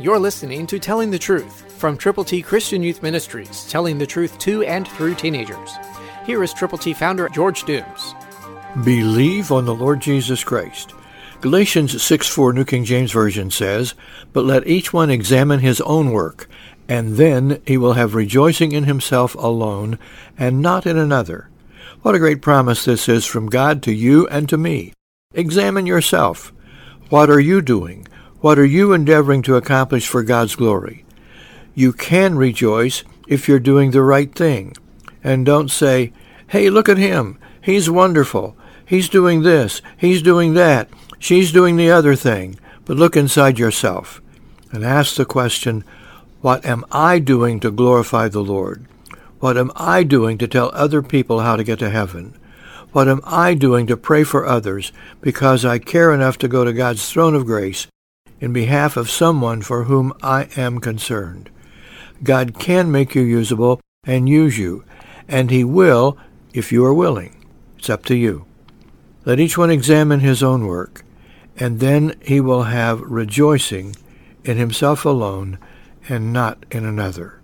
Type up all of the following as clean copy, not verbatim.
You're listening to Telling the Truth from Triple T Christian Youth Ministries, telling the truth to and through teenagers. Here is Triple T founder George Dooms. Believe on the Lord Jesus Christ. Galatians 6:4 New King James Version says, "But let each one examine his own work, and then he will have rejoicing in himself alone, and not in another." What a great promise this is from God to you and to me. Examine yourself. What are you doing? What are you endeavoring to accomplish for God's glory? You can rejoice if you're doing the right thing. And don't say, "Hey, look at him. He's wonderful. He's doing this. He's doing that. She's doing the other thing." But look inside yourself and ask the question, what am I doing to glorify the Lord? What am I doing to tell other people how to get to heaven? What am I doing to pray for others because I care enough to go to God's throne of grace in behalf of someone for whom I am concerned? God can make you usable and use you, and he will if you are willing. It's up to you. Let each one examine his own work, and then he will have rejoicing in himself alone and not in another.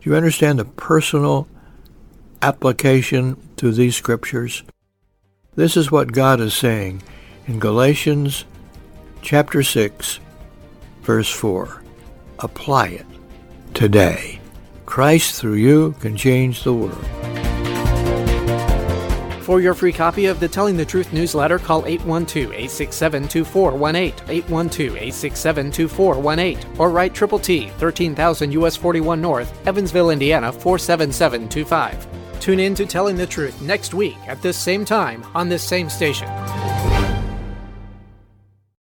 Do you understand the personal application to these scriptures? This is what God is saying in Galatians Chapter 6, verse 4. Apply it today. Christ through you can change the world. For your free copy of the Telling the Truth newsletter, call 812-867-2418, 812-867-2418, or write Triple T, 13,000 U.S. 41 North, Evansville, Indiana, 47725. Tune in to Telling the Truth next week at this same time on this same station.